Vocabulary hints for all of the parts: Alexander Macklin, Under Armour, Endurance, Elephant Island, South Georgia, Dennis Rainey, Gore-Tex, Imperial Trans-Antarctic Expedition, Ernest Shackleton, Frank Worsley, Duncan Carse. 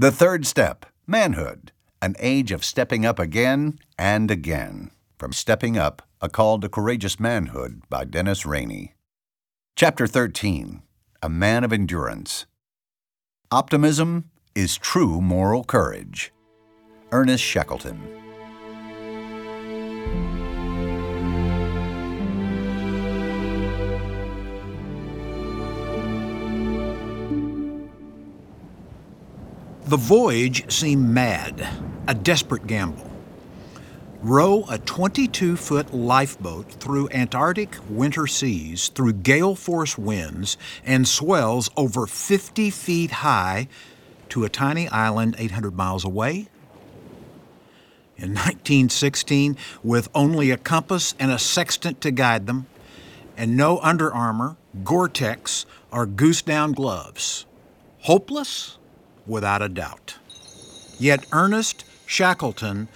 The third step, manhood, an age of stepping up again and again. From Stepping Up, A Call to Courageous Manhood by Dennis Rainey. Chapter 13, A Man of Endurance. Optimism is true moral courage. Ernest Shackleton. The voyage seemed mad, a desperate gamble. Row a 22-foot lifeboat through Antarctic winter seas, through gale force winds and swells over 50 feet high to a tiny island 800 miles away? In 1916, with only a compass and a sextant to guide them, and no Under Armour, Gore-Tex, or goose-down gloves. Hopeless? Without a doubt. Yet Ernest Shackleton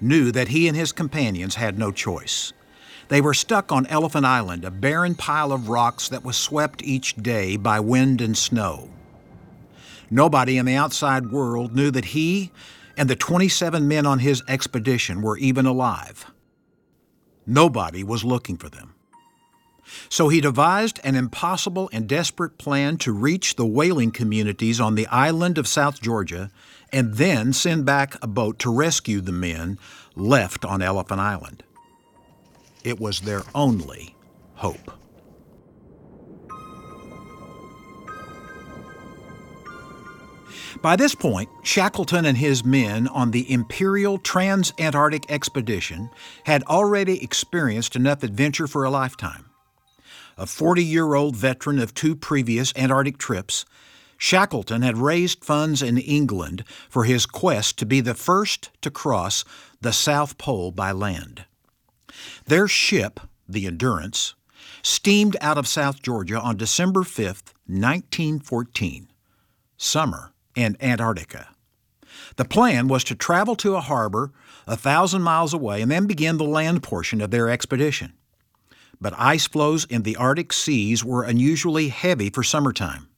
knew that he and his companions had no choice. They were stuck on Elephant Island, a barren pile of rocks that was swept each day by wind and snow. Nobody in the outside world knew that he and the 27 men on his expedition were even alive. Nobody was looking for them. So he devised an impossible and desperate plan to reach the whaling communities on the island of South Georgia and then send back a boat to rescue the men left on Elephant Island. It was their only hope. By this point, Shackleton and his men on the Imperial Trans-Antarctic Expedition had already experienced enough adventure for a lifetime. A 40-year-old veteran of two previous Antarctic trips, Shackleton had raised funds in England for his quest to be the first to cross the South Pole by land. Their ship, the Endurance, steamed out of South Georgia on December 5, 1914, summer in Antarctica. The plan was to travel to a harbor 1,000 miles away and then begin the land portion of their expedition. But ice floes in the Arctic seas were unusually heavy for summertime.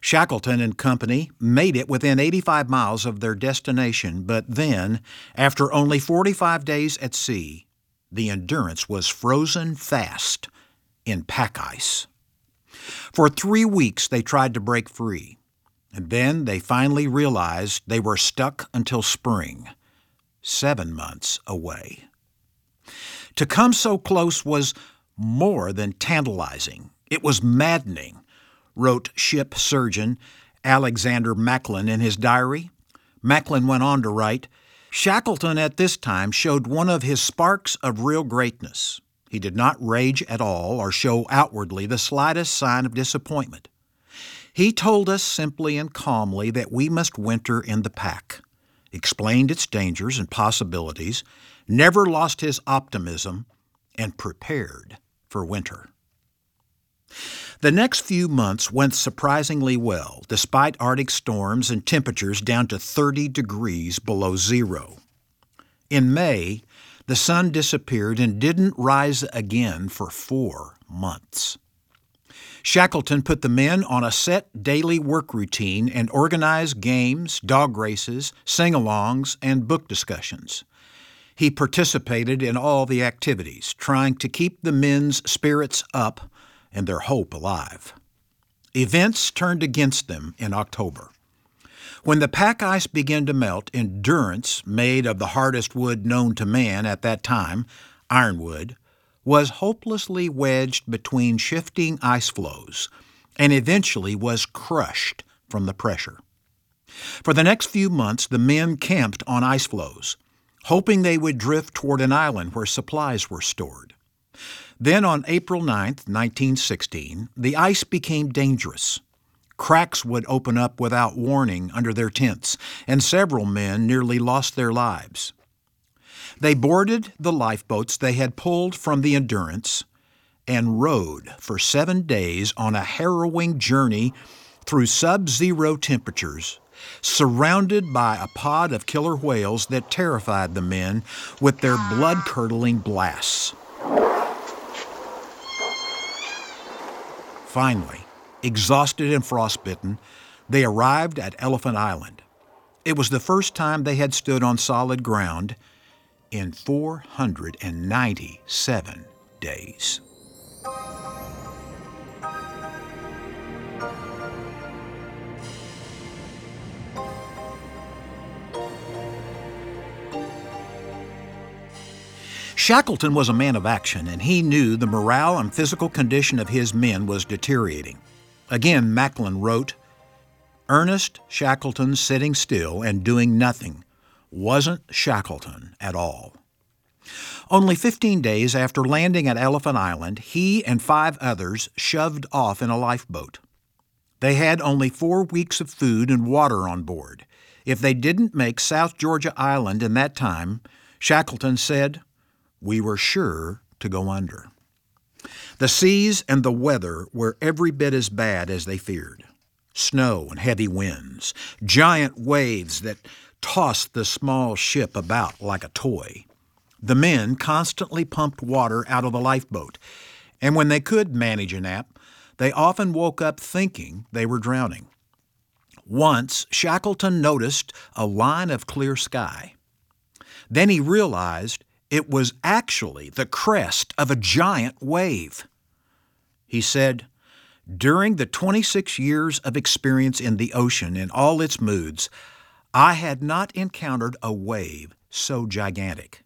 Shackleton and company made it within 85 miles of their destination, but then, after only 45 days at sea, the Endurance was frozen fast in pack ice. For 3 weeks, they tried to break free, and then they finally realized they were stuck until spring, 7 months away. To come so close was more than tantalizing. It was maddening, wrote ship surgeon Alexander Macklin in his diary. Macklin went on to write, "Shackleton at this time showed one of his sparks of real greatness. He did not rage at all or show outwardly the slightest sign of disappointment. He told us simply and calmly that we must winter in the pack, explained its dangers and possibilities, never lost his optimism, and prepared for winter." The next few months went surprisingly well, despite Arctic storms and temperatures down to 30 degrees below zero. In May, the sun disappeared and didn't rise again for 4 months. Shackleton put the men on a set daily work routine and organized games, dog races, sing-alongs, and book discussions. He participated in all the activities, trying to keep the men's spirits up and their hope alive. Events turned against them in October. When the pack ice began to melt, Endurance, made of the hardest wood known to man at that time, ironwood, was hopelessly wedged between shifting ice floes and eventually was crushed from the pressure. For the next few months, the men camped on ice floes, hoping they would drift toward an island where supplies were stored. Then on April 9, 1916, the ice became dangerous. Cracks would open up without warning under their tents, and several men nearly lost their lives. They boarded the lifeboats they had pulled from the Endurance and rowed for 7 days on a harrowing journey through sub-zero temperatures, surrounded by a pod of killer whales that terrified the men with their blood-curdling blasts. Finally, exhausted and frostbitten, they arrived at Elephant Island. It was the first time they had stood on solid ground in 497 days. Shackleton was a man of action, and he knew the morale and physical condition of his men was deteriorating. Again, Macklin wrote, "Ernest Shackleton sitting still and doing nothing wasn't Shackleton at all." Only 15 days after landing at Elephant Island, he and 5 others shoved off in a lifeboat. They had only 4 weeks of food and water on board. If they didn't make South Georgia Island in that time, Shackleton said, "We were sure to go under." The seas and the weather were every bit as bad as they feared. Snow and heavy winds, giant waves that tossed the small ship about like a toy. The men constantly pumped water out of the lifeboat, and when they could manage a nap, they often woke up thinking they were drowning. Once, Shackleton noticed a line of clear sky. Then he realized it was actually the crest of a giant wave. He said, "During the 26 years of experience in the ocean in all its moods, I had not encountered a wave so gigantic.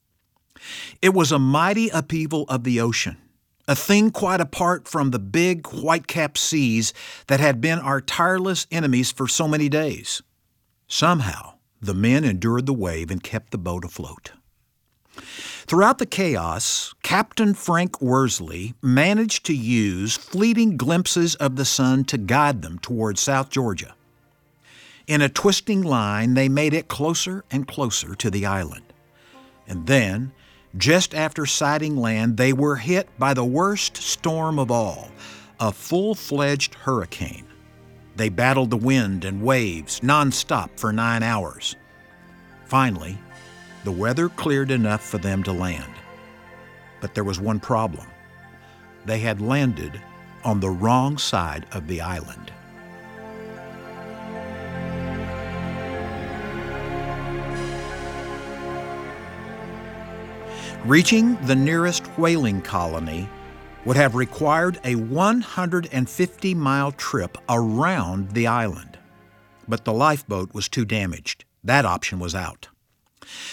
It was a mighty upheaval of the ocean, a thing quite apart from the big white-capped seas that had been our tireless enemies for so many days." Somehow, the men endured the wave and kept the boat afloat. Throughout the chaos, Captain Frank Worsley managed to use fleeting glimpses of the sun to guide them toward South Georgia. In a twisting line, they made it closer and closer to the island. And then, just after sighting land, they were hit by the worst storm of all, a full-fledged hurricane. They battled the wind and waves nonstop for 9 hours. Finally, the weather cleared enough for them to land. But there was one problem. They had landed on the wrong side of the island. Reaching the nearest whaling colony would have required a 150-mile trip around the island. But the lifeboat was too damaged. That option was out.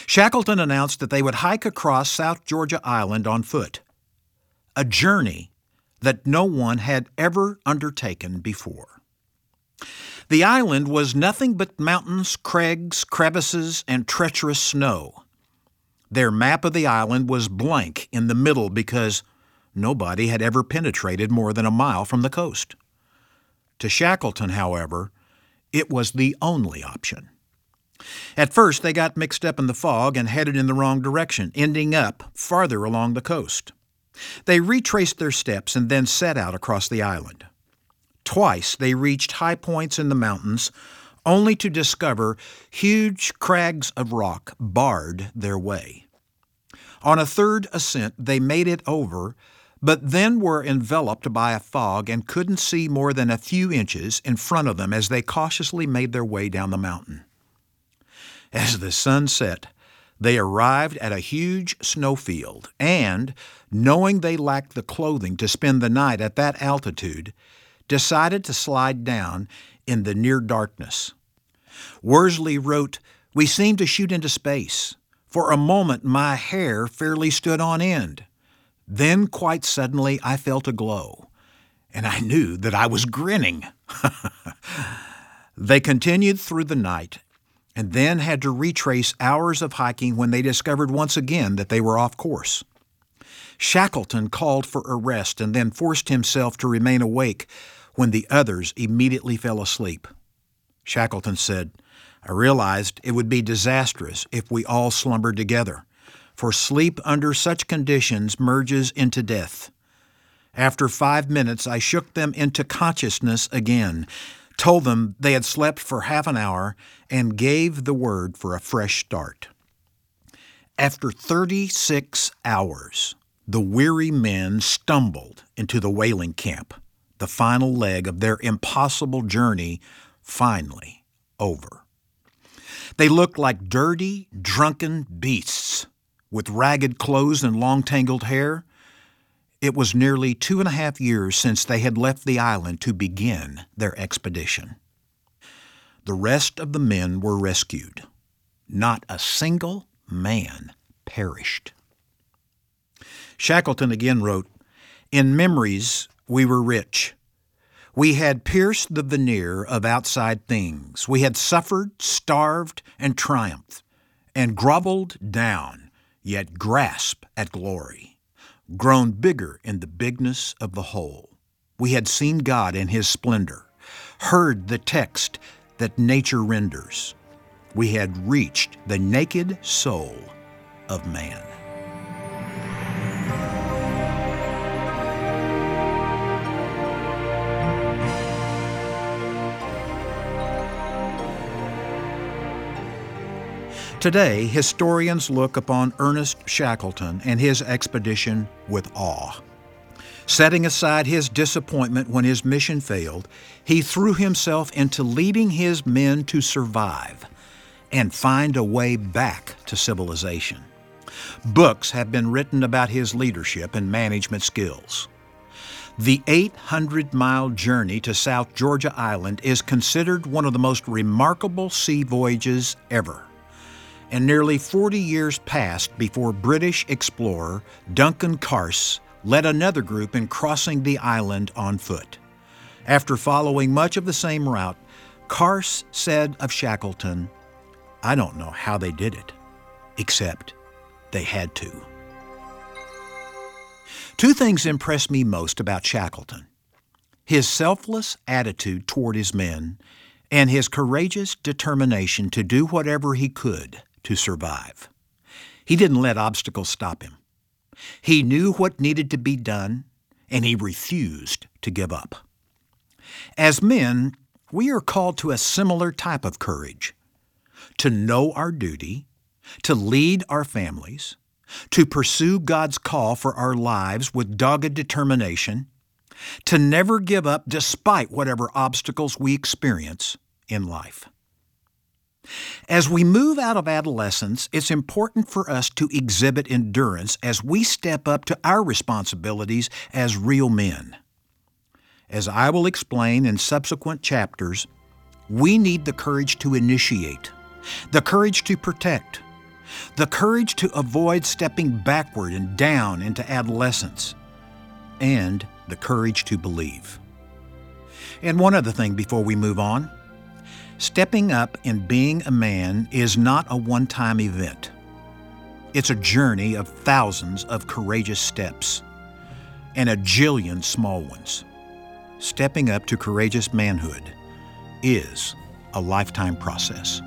Shackleton announced that they would hike across South Georgia Island on foot, a journey that no one had ever undertaken before. The island was nothing but mountains, crags, crevices, and treacherous snow. Their map of the island was blank in the middle because nobody had ever penetrated more than a mile from the coast. To Shackleton, however, it was the only option. At first, they got mixed up in the fog and headed in the wrong direction, ending up farther along the coast. They retraced their steps and then set out across the island. Twice, they reached high points in the mountains, only to discover huge crags of rock barred their way. On a third ascent, they made it over, but then were enveloped by a fog and couldn't see more than a few inches in front of them as they cautiously made their way down the mountain. As the sun set, they arrived at a huge snowfield, and, knowing they lacked the clothing to spend the night at that altitude, decided to slide down in the near darkness. Worsley wrote, "We seemed to shoot into space. For a moment, my hair fairly stood on end. Then, quite suddenly, I felt a glow, and I knew that I was grinning." They continued through the night, and then had to retrace hours of hiking when they discovered once again that they were off course. Shackleton called for a rest and then forced himself to remain awake when the others immediately fell asleep. Shackleton said, "I realized it would be disastrous if we all slumbered together, for sleep under such conditions merges into death. After 5 minutes, I shook them into consciousness again, told them they had slept for half an hour, and gave the word for a fresh start." After 36 hours, the weary men stumbled into the whaling camp, the final leg of their impossible journey finally over. They looked like dirty, drunken beasts with ragged clothes and long, tangled hair. It was nearly 2.5 years since they had left the island to begin their expedition. The rest of the men were rescued. Not a single man perished. Shackleton again wrote, "In memories we were rich. We had pierced the veneer of outside things. We had suffered, starved, and triumphed, and groveled down, yet grasped at glory, grown bigger in the bigness of the whole. We had seen God in his splendor, heard the text that nature renders. We had reached the naked soul of man." Today, historians look upon Ernest Shackleton and his expedition with awe. Setting aside his disappointment when his mission failed, he threw himself into leading his men to survive and find a way back to civilization. Books have been written about his leadership and management skills. The 800-mile journey to South Georgia Island is considered one of the most remarkable sea voyages ever. And nearly 40 years passed before British explorer Duncan Carse led another group in crossing the island on foot. After following much of the same route, Carse said of Shackleton, "I don't know how they did it, except they had to." Two things impressed me most about Shackleton: his selfless attitude toward his men and his courageous determination to do whatever he could to survive. He didn't let obstacles stop him. He knew what needed to be done, and he refused to give up. As men, we are called to a similar type of courage: to know our duty, to lead our families, to pursue God's call for our lives with dogged determination, to never give up despite whatever obstacles we experience in life. As we move out of adolescence, it's important for us to exhibit endurance as we step up to our responsibilities as real men. As I will explain in subsequent chapters, we need the courage to initiate, the courage to protect, the courage to avoid stepping backward and down into adolescence, and the courage to believe. And one other thing before we move on. Stepping up and being a man is not a one-time event. It's a journey of thousands of courageous steps and a jillion small ones. Stepping up to courageous manhood is a lifetime process.